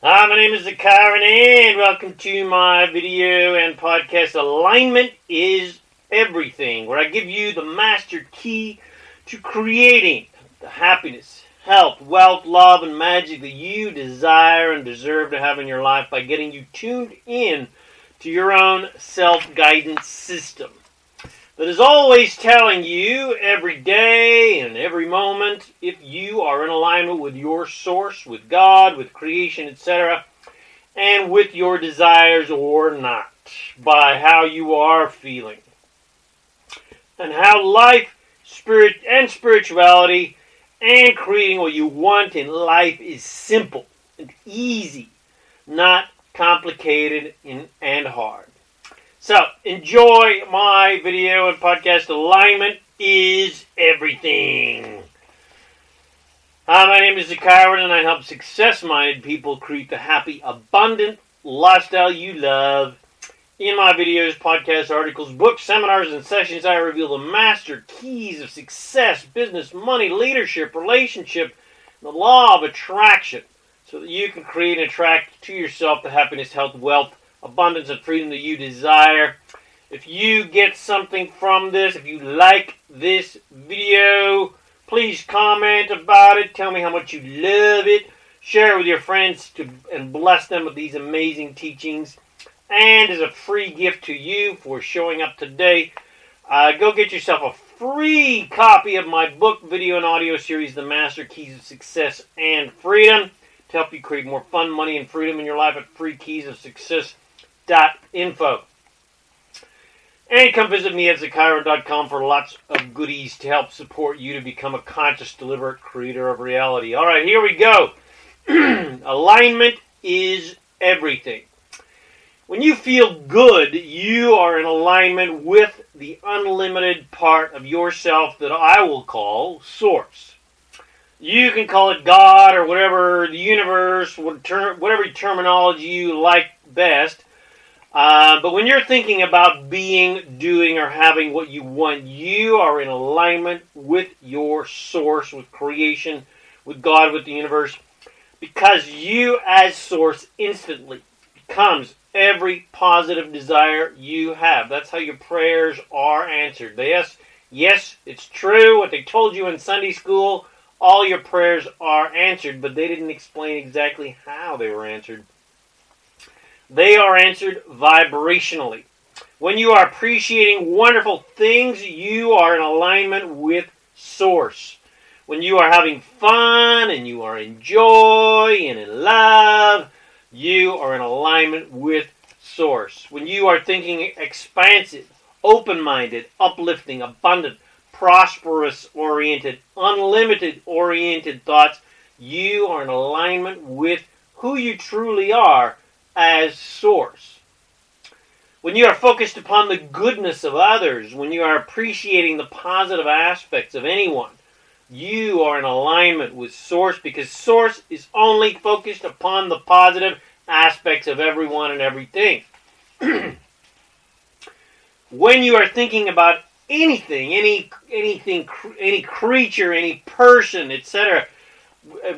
Hi, my name is ZaKaiRan and welcome to my video and podcast, Alignment is Everything, where I give you the master key to creating the happiness, health, wealth, love, and magic that you desire and deserve to have in your life by getting you tuned in to your own self-guidance system that is always telling you every day and every moment if you are in alignment with your source, with God, with creation, etc., and with your desires or not, by how you are feeling, and how life, spirit, and spirituality, and creating what you want in life is simple and easy, not complicated and hard. So, enjoy my video and podcast, Alignment is Everything. Hi, my name is ZaKaiRan, and I help success-minded people create the happy, abundant lifestyle you love. In my videos, podcasts, articles, books, seminars, and sessions, I reveal the master keys of success, business, money, leadership, relationship, and the law of attraction, so that you can create and attract to yourself the happiness, health, wealth, abundance, and freedom that you desire. If you get something from this, if you like this video, please comment about it. Tell me how much you love it. Share it with your friends and bless them with these amazing teachings. And as a free gift to you for showing up today, go get yourself a free copy of my book, video, and audio series, The Master Keys of Success and Freedom, to help you create more fun, money, and freedom in your life at freekeysofsuccess.info. And come visit me at ZaKaiRan.com for lots of goodies to help support you to become a conscious, deliberate creator of reality. All right, here we go. Alignment is everything. When you feel good, you are in alignment with the unlimited part of yourself that I will call Source. You can call it God or whatever, the universe, whatever terminology you like best. But when you're thinking about being, doing, or having what you want, you are in alignment with your source, with creation, with God, with the universe. Because you as source instantly becomes every positive desire you have. That's how your prayers are answered. Yes, it's true what they told you in Sunday school. All your prayers are answered, but they didn't explain exactly how they were answered. They are answered vibrationally. When you are appreciating wonderful things, you are in alignment with Source. When you are having fun and you are in joy and in love, you are in alignment with Source. When you are thinking expansive, open-minded, uplifting, abundant, prosperous-oriented, unlimited-oriented thoughts, you are in alignment with who you truly are as Source. When you are focused upon the goodness of others, when you are appreciating the positive aspects of anyone, you are in alignment with Source, because Source is only focused upon the positive aspects of everyone and everything. When you are thinking about anything, any creature, any person, etc.,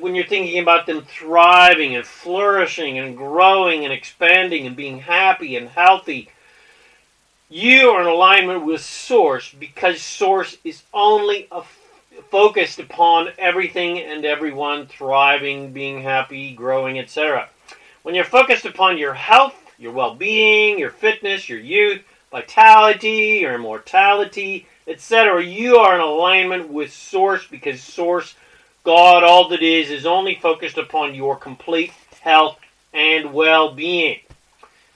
when you're thinking about them thriving and flourishing and growing and expanding and being happy and healthy, you are in alignment with Source, because Source is only focused upon everything and everyone thriving, being happy, growing, etc. When you're focused upon your health, your well-being, your fitness, your youth, vitality or immortality, etc., you are in alignment with Source, because Source, God, all that is only focused upon your complete health and well-being.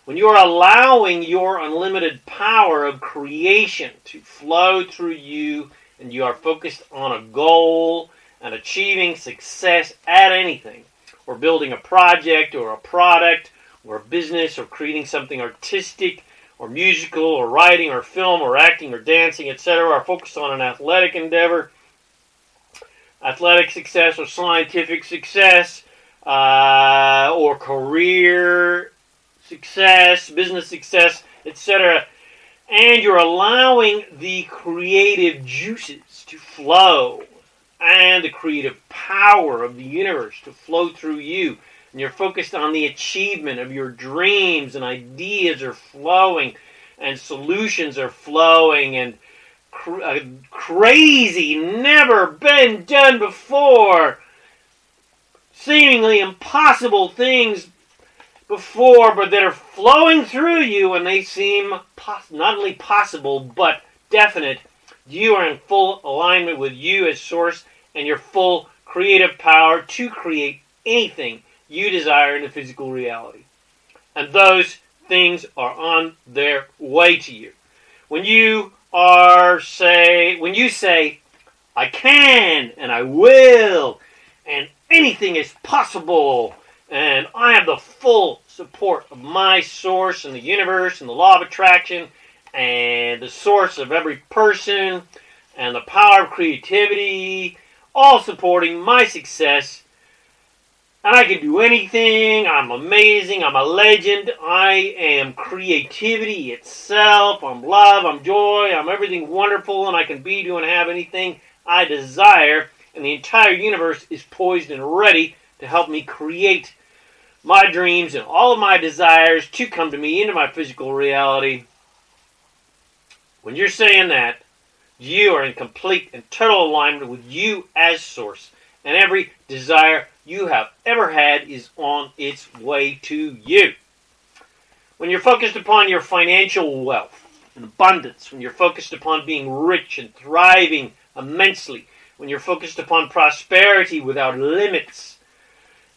When you are allowing your unlimited power of creation to flow through you, and you are focused on a goal and achieving success at anything, or building a project or a product or a business or creating something artistic, or musical, or writing, or film, or acting, or dancing, etc., are focused on an athletic endeavor, athletic success, or scientific success, or career success, business success, etc., and you're allowing the creative juices to flow, and the creative power of the universe to flow through you, and you're focused on the achievement of your dreams, and ideas are flowing, and solutions are flowing, and crazy, never been done before, seemingly impossible things before, but that are flowing through you, and they seem not only possible, but definite. You are in full alignment with you as source and your full creative power to create anything you desire in the physical reality. And those things are on their way to you. When you say, I can and I will and anything is possible and I have the full support of my source and the universe and the law of attraction and the source of every person and the power of creativity, all supporting my success. And I can do anything. I'm amazing. I'm a legend. I am creativity itself. I'm love. I'm joy. I'm everything wonderful. And I can be, do, and have anything I desire. And the entire universe is poised and ready to help me create my dreams and all of my desires to come to me into my physical reality. When you're saying that, you are in complete and total alignment with you as source. And every desire you have ever had is on its way to you. When you're focused upon your financial wealth and abundance, when you're focused upon being rich and thriving immensely, when you're focused upon prosperity without limits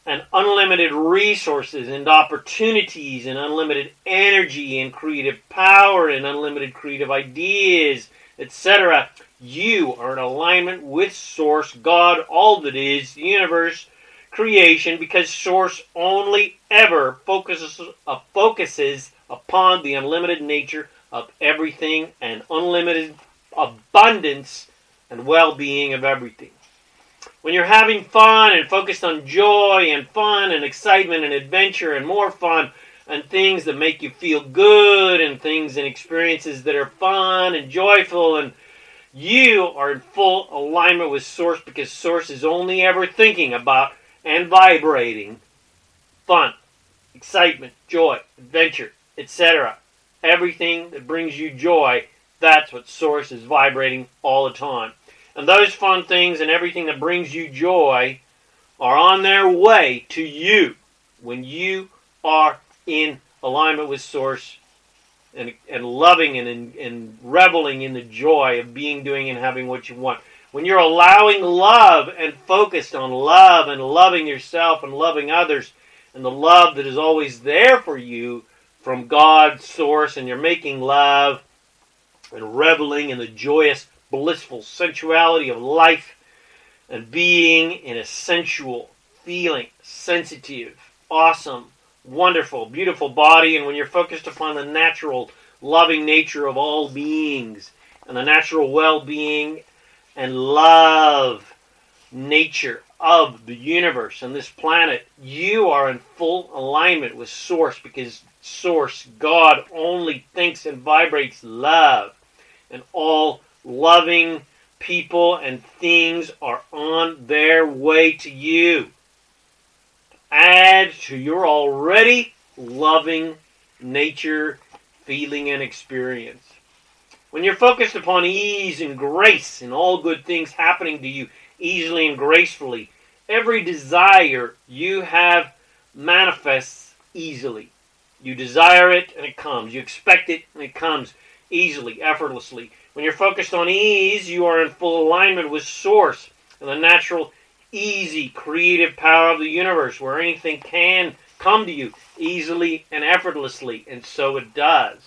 and unlimited resources and opportunities and unlimited energy and creative power and unlimited creative ideas, etc., you are in alignment with Source, God, all that is, the universe, creation, because Source only ever focuses upon the unlimited nature of everything and unlimited abundance and well-being of everything. When you're having fun and focused on joy and fun and excitement and adventure and more fun and things that make you feel good and things and experiences that are fun and joyful, and you are in full alignment with Source because Source is only ever thinking about and vibrating fun, excitement, joy, adventure, etc. Everything that brings you joy, that's what Source is vibrating all the time. And those fun things and everything that brings you joy are on their way to you when you are in alignment with Source and loving and reveling in the joy of being, doing, and having what you want. When you're allowing love and focused on love and loving yourself and loving others and the love that is always there for you from God's source, and you're making love and reveling in the joyous, blissful sensuality of life and being in a sensual, feeling, sensitive, awesome, wonderful, beautiful body, and when you're focused upon the natural, loving nature of all beings and the natural well-being and love nature of the universe and this planet, you are in full alignment with Source because Source, God, only thinks and vibrates love, and all loving people and things are on their way to you. Add to your already loving nature, feeling, and experience. When you're focused upon ease and grace and all good things happening to you easily and gracefully, every desire you have manifests easily. You desire it and it comes. You expect it and it comes easily, effortlessly. When you're focused on ease, you are in full alignment with Source and the natural, easy, creative power of the universe, where anything can come to you easily and effortlessly, and so it does.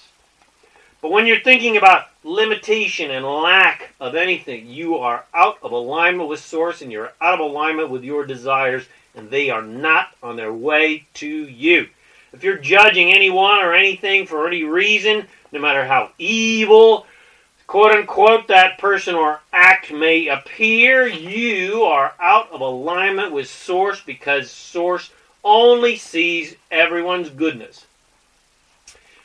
But when you're thinking about limitation and lack of anything, you are out of alignment with Source, and you're out of alignment with your desires, and they are not on their way to you. If you're judging anyone or anything for any reason, no matter how evil, quote-unquote, that person or act may appear, you are out of alignment with Source because Source only sees everyone's goodness.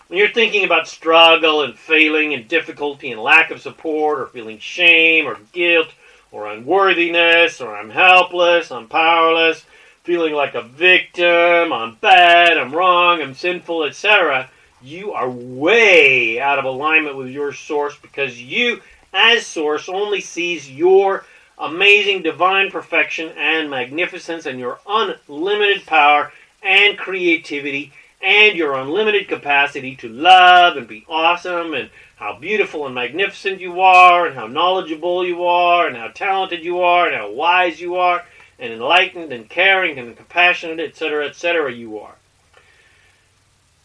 When you're thinking about struggle and failing and difficulty and lack of support or feeling shame or guilt or unworthiness or I'm helpless, I'm powerless, feeling like a victim, I'm bad, I'm wrong, I'm sinful, etc., you are way out of alignment with your source, because you, as source, only sees your amazing divine perfection and magnificence and your unlimited power and creativity and your unlimited capacity to love and be awesome and how beautiful and magnificent you are and how knowledgeable you are and how talented you are and how wise you are and enlightened and caring and compassionate, etc., you are.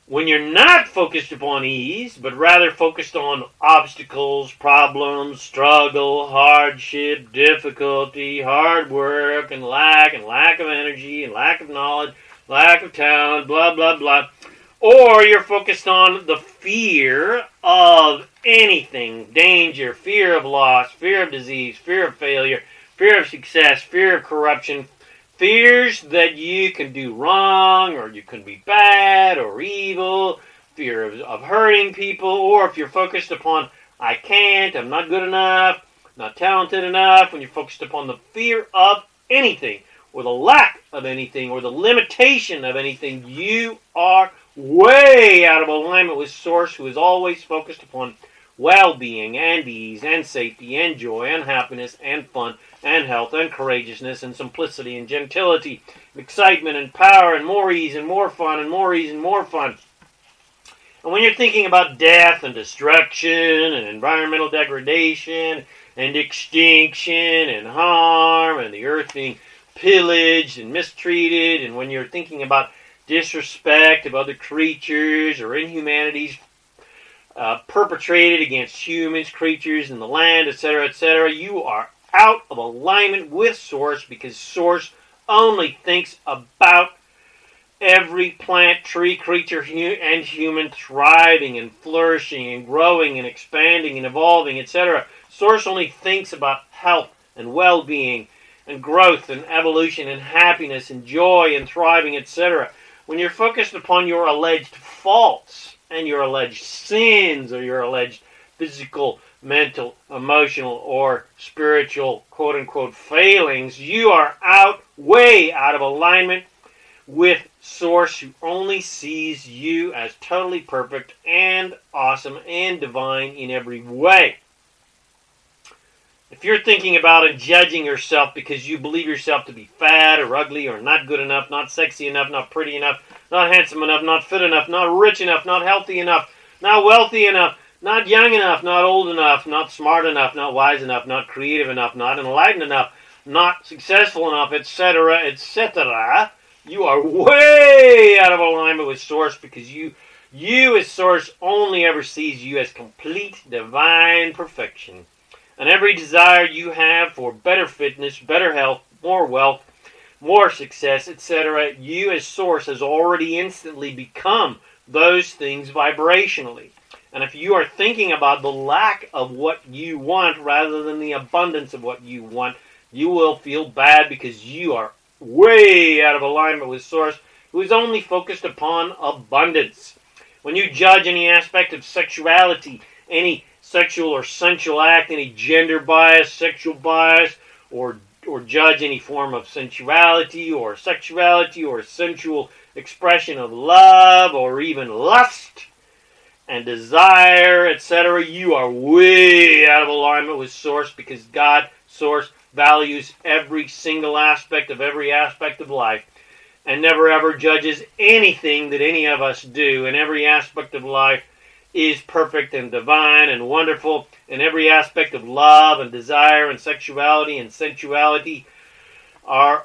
When you're not focused upon ease, but rather focused on obstacles, problems, struggle, hardship, difficulty, hard work, and lack of energy, and lack of knowledge, lack of talent, blah, blah, blah. Or you're focused on the fear of anything, danger, fear of loss, fear of disease, fear of failure, fear of success, fear of corruption, fears that you can do wrong or you can be bad or evil, fear of hurting people, or if you're focused upon I can't, I'm not good enough, not talented enough, when you're focused upon the fear of anything, or the lack of anything, or the limitation of anything, you are way out of alignment with Source, who is always focused upon well-being, and ease, and safety, and joy, and happiness, and fun, and health, and courageousness, and simplicity, and gentility, and excitement, and power, and more ease, and more fun, and more ease, and more fun. And when you're thinking about death, and destruction, and environmental degradation, and extinction, and harm, and the earth being pillaged and mistreated, and when you're thinking about disrespect of other creatures or inhumanities perpetrated against humans, creatures, and the land, etc., you are out of alignment with Source, because Source only thinks about every plant, tree, creature, and human thriving and flourishing and growing and expanding and evolving, etc. Source only thinks about health and well-being and growth and evolution and happiness and joy and thriving, etc. When you're focused upon your alleged faults and your alleged sins or your alleged physical, mental, emotional, or spiritual, quote-unquote, failings, you are way out of alignment with Source, who only sees you as totally perfect and awesome and divine in every way. If you're thinking about and judging yourself because you believe yourself to be fat or ugly or not good enough, not sexy enough, not pretty enough, not handsome enough, not fit enough, not rich enough, not healthy enough, not wealthy enough, not young enough, not old enough, not smart enough, not wise enough, not creative enough, not enlightened enough, not successful enough, etc., etc., you are way out of alignment with Source, because you as Source only ever sees you as complete divine perfection. And every desire you have for better fitness, better health, more wealth, more success, etc., you as Source has already instantly become those things vibrationally. And if you are thinking about the lack of what you want rather than the abundance of what you want, you will feel bad, because you are way out of alignment with Source, who is only focused upon abundance. When you judge any aspect of sexuality, any sexual or sensual act, any gender bias, sexual bias, or judge any form of sensuality or sexuality or sensual expression of love or even lust and desire, etc., you are way out of alignment with Source, because God, Source, values every single aspect of every aspect of life and never ever judges anything that any of us do, in every aspect of life is perfect and divine and wonderful, and every aspect of love and desire and sexuality and sensuality are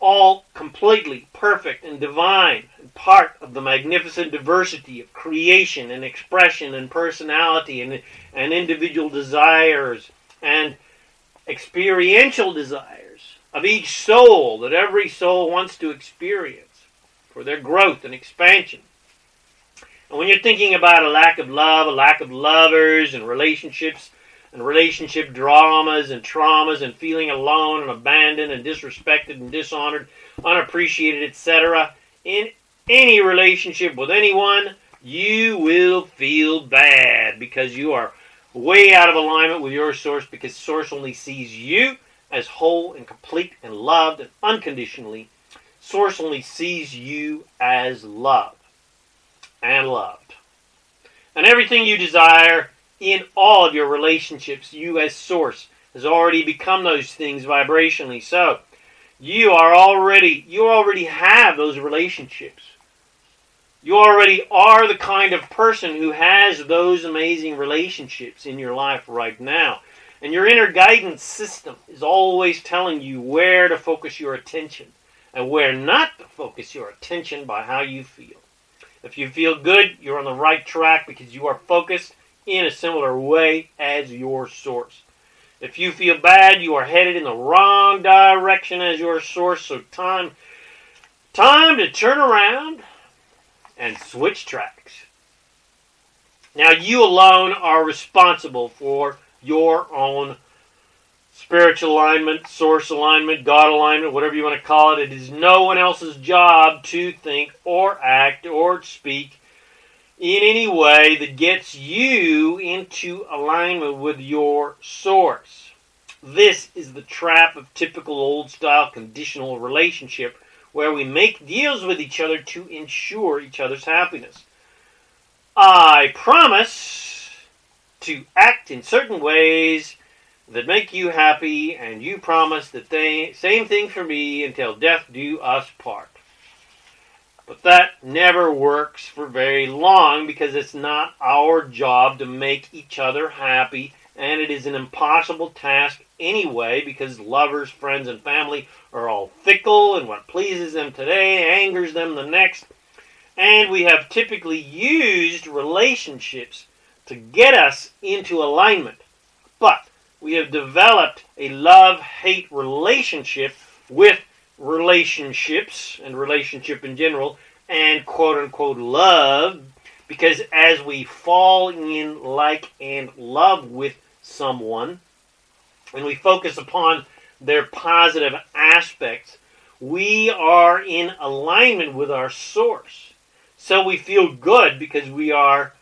all completely perfect and divine, and part of the magnificent diversity of creation and expression and personality and individual desires and experiential desires of each soul that every soul wants to experience for their growth and expansion. And when you're thinking about a lack of love, a lack of lovers, and relationships, and relationship dramas, and traumas, and feeling alone, and abandoned, and disrespected, and dishonored, unappreciated, etc., in any relationship with anyone, you will feel bad, because you are way out of alignment with your Source, because Source only sees you as whole and complete and loved and unconditionally, Source only sees you as love and loved. And everything you desire in all of your relationships, you as Source has already become those things vibrationally. So you already have those relationships. You already are the kind of person who has those amazing relationships in your life right now. And your inner guidance system is always telling you where to focus your attention and where not to focus your attention by how you feel. If you feel good, you're on the right track because you are focused in a similar way as your Source. If you feel bad, you are headed in the wrong direction as your Source. So time to turn around and switch tracks. Now you alone are responsible for your own spiritual alignment, Source alignment, God alignment, whatever you want to call it. It is no one else's job to think or act or speak in any way that gets you into alignment with your Source. This is the trap of typical old-style conditional relationship where we make deals with each other to ensure each other's happiness. I promise to act in certain ways that make you happy, and you promise the same thing for me until death do us part. But that never works for very long because it's not our job to make each other happy, and it is an impossible task anyway because lovers, friends, and family are all fickle, and what pleases them today angers them the next. And we have typically used relationships to get us into alignment. But we have developed a love-hate relationship with relationships and relationship in general and quote-unquote love, because as we fall in like and love with someone and we focus upon their positive aspects, we are in alignment with our Source. So we feel good because we are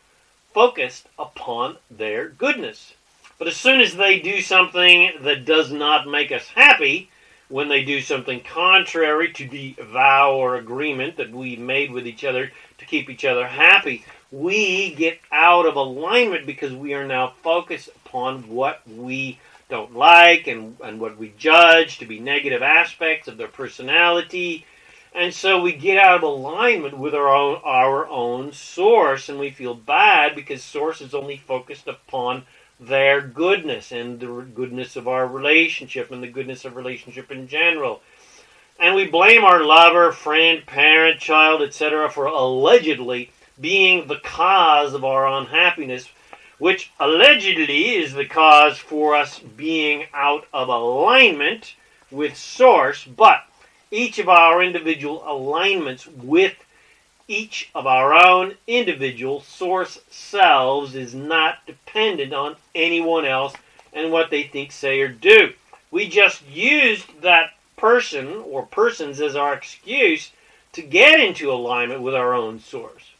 focused upon their goodness. But as soon as they do something that does not make us happy, when they do something contrary to the vow or agreement that we made with each other to keep each other happy, we get out of alignment because we are now focused upon what we don't like and what we judge to be negative aspects of their personality. And so we get out of alignment with our own Source, and we feel bad because Source is only focused upon their goodness and the goodness of our relationship and the goodness of relationship in general. And we blame our lover, friend, parent, child, etc. for allegedly being the cause of our unhappiness, which allegedly is the cause for us being out of alignment with Source. But each of our individual alignments with each of our own individual Source selves is not dependent on anyone else and what they think, say, or do. We just used that person or persons as our excuse to get into alignment with our own Source.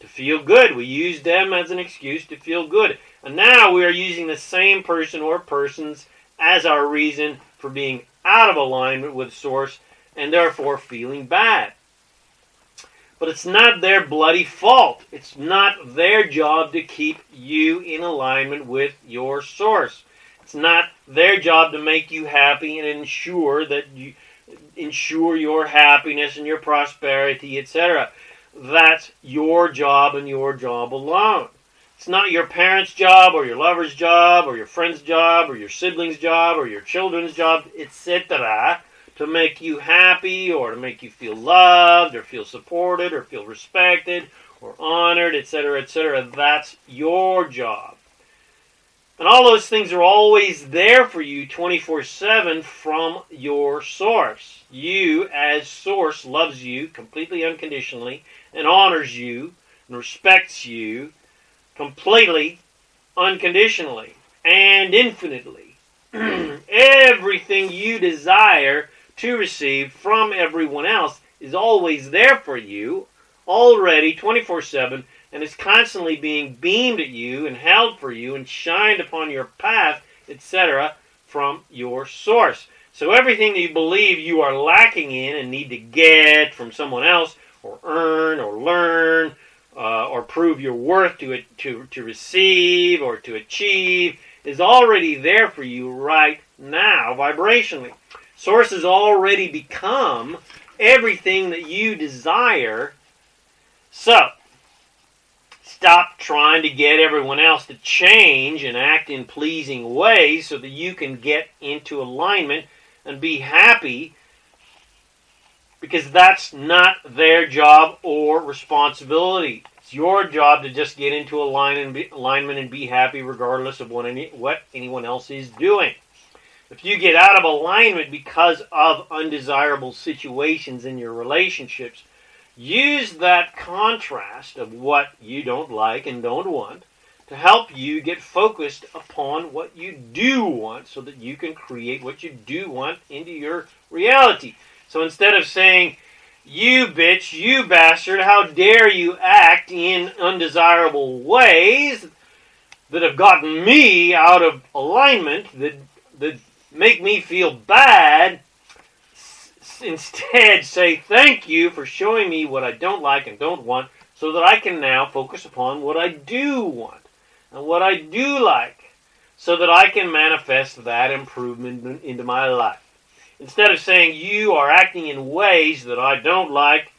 To feel good, we used them as an excuse to feel good. And now we are using the same person or persons as our reason for being out of alignment with Source and therefore feeling bad. But it's not their bloody fault. It's not their job to keep you in alignment with your Source. It's not their job to make you happy and ensure your happiness and your prosperity, etc. That's your job and your job alone. It's not your parents' job or your lover's job or your friend's job or your sibling's job or your children's job, etc., to make you happy or to make you feel loved or feel supported or feel respected or honored, etc., etc. That's your job. And all those things are always there for you 24/7 from your Source. You, as Source, loves you completely unconditionally and honors you and respects you completely unconditionally and infinitely. Everything you desire to receive from everyone else is always there for you, already 24/7, and is constantly being beamed at you and held for you and shined upon your path, etc., from your source. So everything that you believe you are lacking in and need to get from someone else or earn or learn or prove your worth to receive or to achieve is already there for you right now vibrationally. Source has already become everything that you desire. So, stop trying to get everyone else to change and act in pleasing ways so that you can get into alignment and be happy, because that's not their job or responsibility. It's your job to just get into alignment and be happy regardless of what anyone else is doing. If you get out of alignment because of undesirable situations in your relationships, use that contrast of what you don't like and don't want to help you get focused upon what you do want so that you can create what you do want into your reality. So instead of saying, you bitch, you bastard, how dare you act in undesirable ways that have gotten me out of alignment, that make me feel bad, instead say thank you for showing me what I don't like and don't want so that I can now focus upon what I do want and what I do like so that I can manifest that improvement into my life. Instead of saying you are acting in ways that I don't like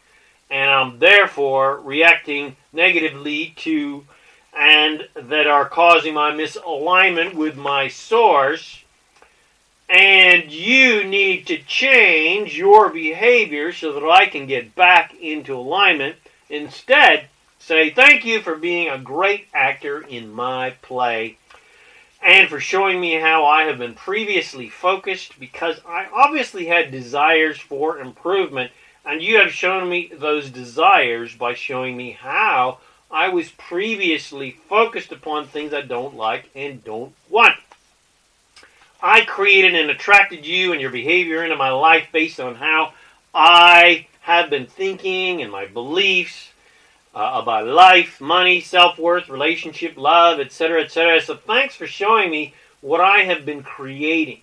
and I'm therefore reacting negatively to and that are causing my misalignment with my source, and you need to change your behavior so that I can get back into alignment. Instead, say thank you for being a great actor in my play and for showing me how I have been previously focused because I obviously had desires for improvement, and you have shown me those desires by showing me how I was previously focused upon things I don't like and don't want. I created and attracted you and your behavior into my life based on how I have been thinking and my beliefs about life, money, self-worth, relationship, love, etc., etc. So thanks for showing me what I have been creating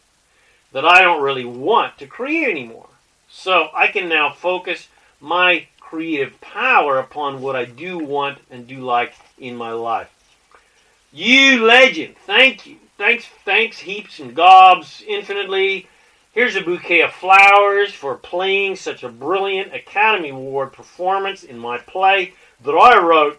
that I don't really want to create anymore. So I can now focus my creative power upon what I do want and do like in my life. You legend, thank you. Thanks heaps and gobs infinitely. Here's a bouquet of flowers for playing such a brilliant Academy Award performance in my play that I wrote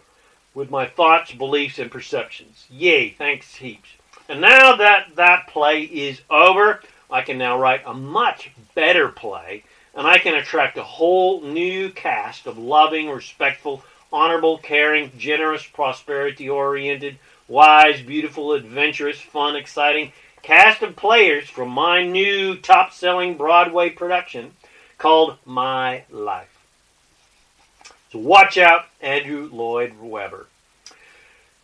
with my thoughts, beliefs, and perceptions. Yay, thanks heaps. And now that that play is over, I can now write a much better play, and I can attract a whole new cast of loving, respectful, honorable, caring, generous, prosperity-oriented, wise, beautiful, adventurous, fun, exciting cast of players from my new top-selling Broadway production called My Life. So watch out, Andrew Lloyd Webber.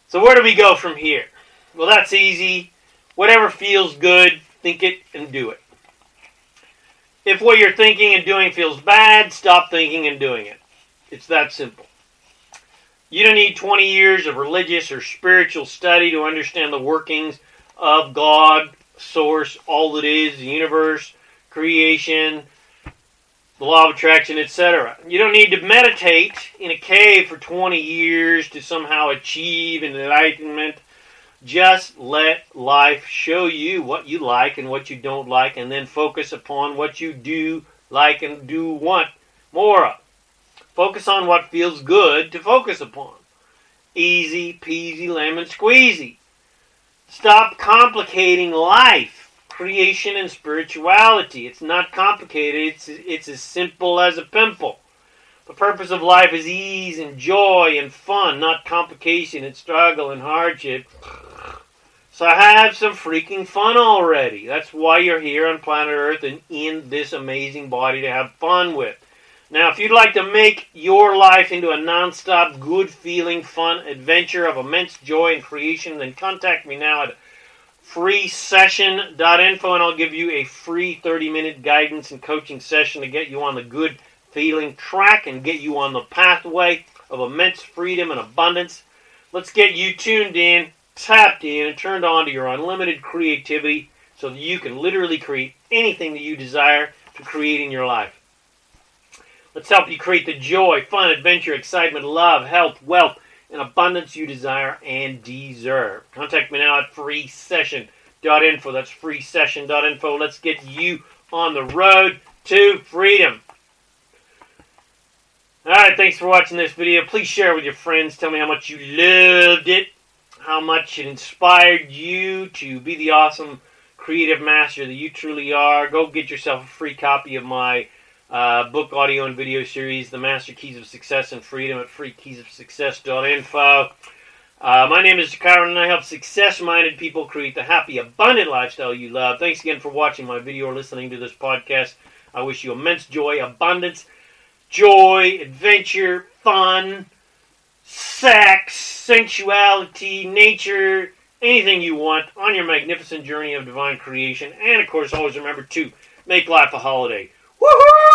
So where do we go from here? Well, that's easy. Whatever feels good, think it and do it. If what you're thinking and doing feels bad, stop thinking and doing it. It's that simple. You don't need 20 years of religious or spiritual study to understand the workings of God, Source, all that is, the universe, creation, the law of attraction, etc. You don't need to meditate in a cave for 20 years to somehow achieve enlightenment. Just let life show you what you like and what you don't like, and then focus upon what you do like and do want more of. Focus on what feels good to focus upon. Easy peasy lemon squeezy. Stop complicating life, creation, and spirituality. It's not complicated. It's as simple as a pimple. The purpose of life is ease and joy and fun, not complication and struggle and hardship. So have some freaking fun already. That's why you're here on planet Earth and in this amazing body to have fun with. Now, if you'd like to make your life into a nonstop, good-feeling, fun adventure of immense joy and creation, then contact me now at freesession.info, and I'll give you a free 30-minute guidance and coaching session to get you on the good feeling track and get you on the pathway of immense freedom and abundance. Let's get you tuned in, tapped in, and turned on to your unlimited creativity so that you can literally create anything that you desire to create in your life. Let's help you create the joy, fun, adventure, excitement, love, health, wealth, and abundance you desire and deserve. Contact me now at freesession.info. That's freesession.info. Let's get you on the road to freedom. All right, thanks for watching this video. Please share with your friends. Tell me how much you loved it, how much it inspired you to be the awesome creative master that you truly are. Go get yourself a free copy of my book, audio, and video series, The Master Keys of Success and Freedom, at freekeysofsuccess.info. My name is ZaKaiRan, and I help success-minded people create the happy, abundant lifestyle you love. Thanks again for watching my video or listening to this podcast. I wish you immense joy, abundance, joy, adventure, fun, sex, sensuality, nature, anything you want on your magnificent journey of divine creation. And, of course, always remember to make life a holiday. Woohoo!